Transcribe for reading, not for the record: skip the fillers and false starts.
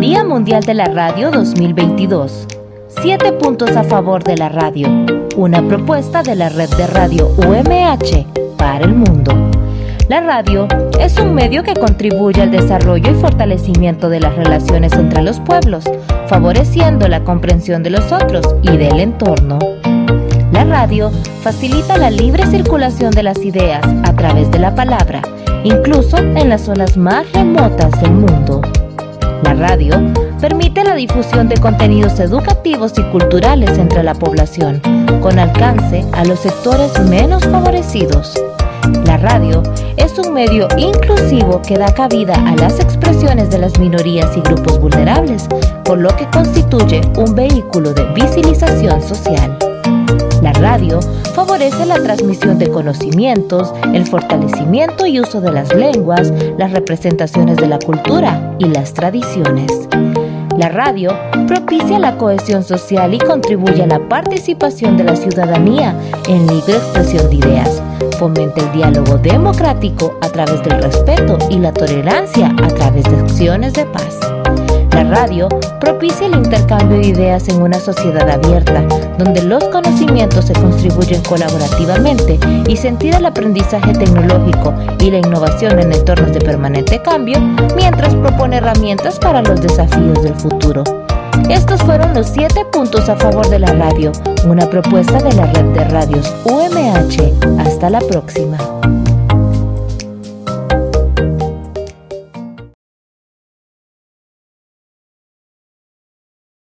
Día Mundial de la Radio 2022. 7 puntos a favor de la radio. Una propuesta de la red de radio UMH para el mundo. La radio es un medio que contribuye al desarrollo y fortalecimiento de las relaciones entre los pueblos, favoreciendo la comprensión de los otros y del entorno. La radio facilita la libre circulación de las ideas a través de la palabra, incluso en las zonas más remotas del mundo. La radio permite la difusión de contenidos educativos y culturales entre la población, con alcance a los sectores menos favorecidos. La radio es un medio inclusivo que da cabida a las expresiones de las minorías y grupos vulnerables, por lo que constituye un vehículo de visibilización social. La radio favorece la transmisión de conocimientos, el fortalecimiento y uso de las lenguas, las representaciones de la cultura y las tradiciones. La radio propicia la cohesión social y contribuye a la participación de la ciudadanía en libre expresión de ideas. Fomenta el diálogo democrático a través del respeto y la tolerancia a través de acciones de paz. La radio propicia el intercambio de ideas en una sociedad abierta, donde los conocimientos se contribuyen colaborativamente y sentir el aprendizaje tecnológico y la innovación en entornos de permanente cambio, mientras propone herramientas para los desafíos del futuro. Estos fueron los 7 puntos a favor de la radio, una propuesta de la red de radios UMH. Hasta la próxima.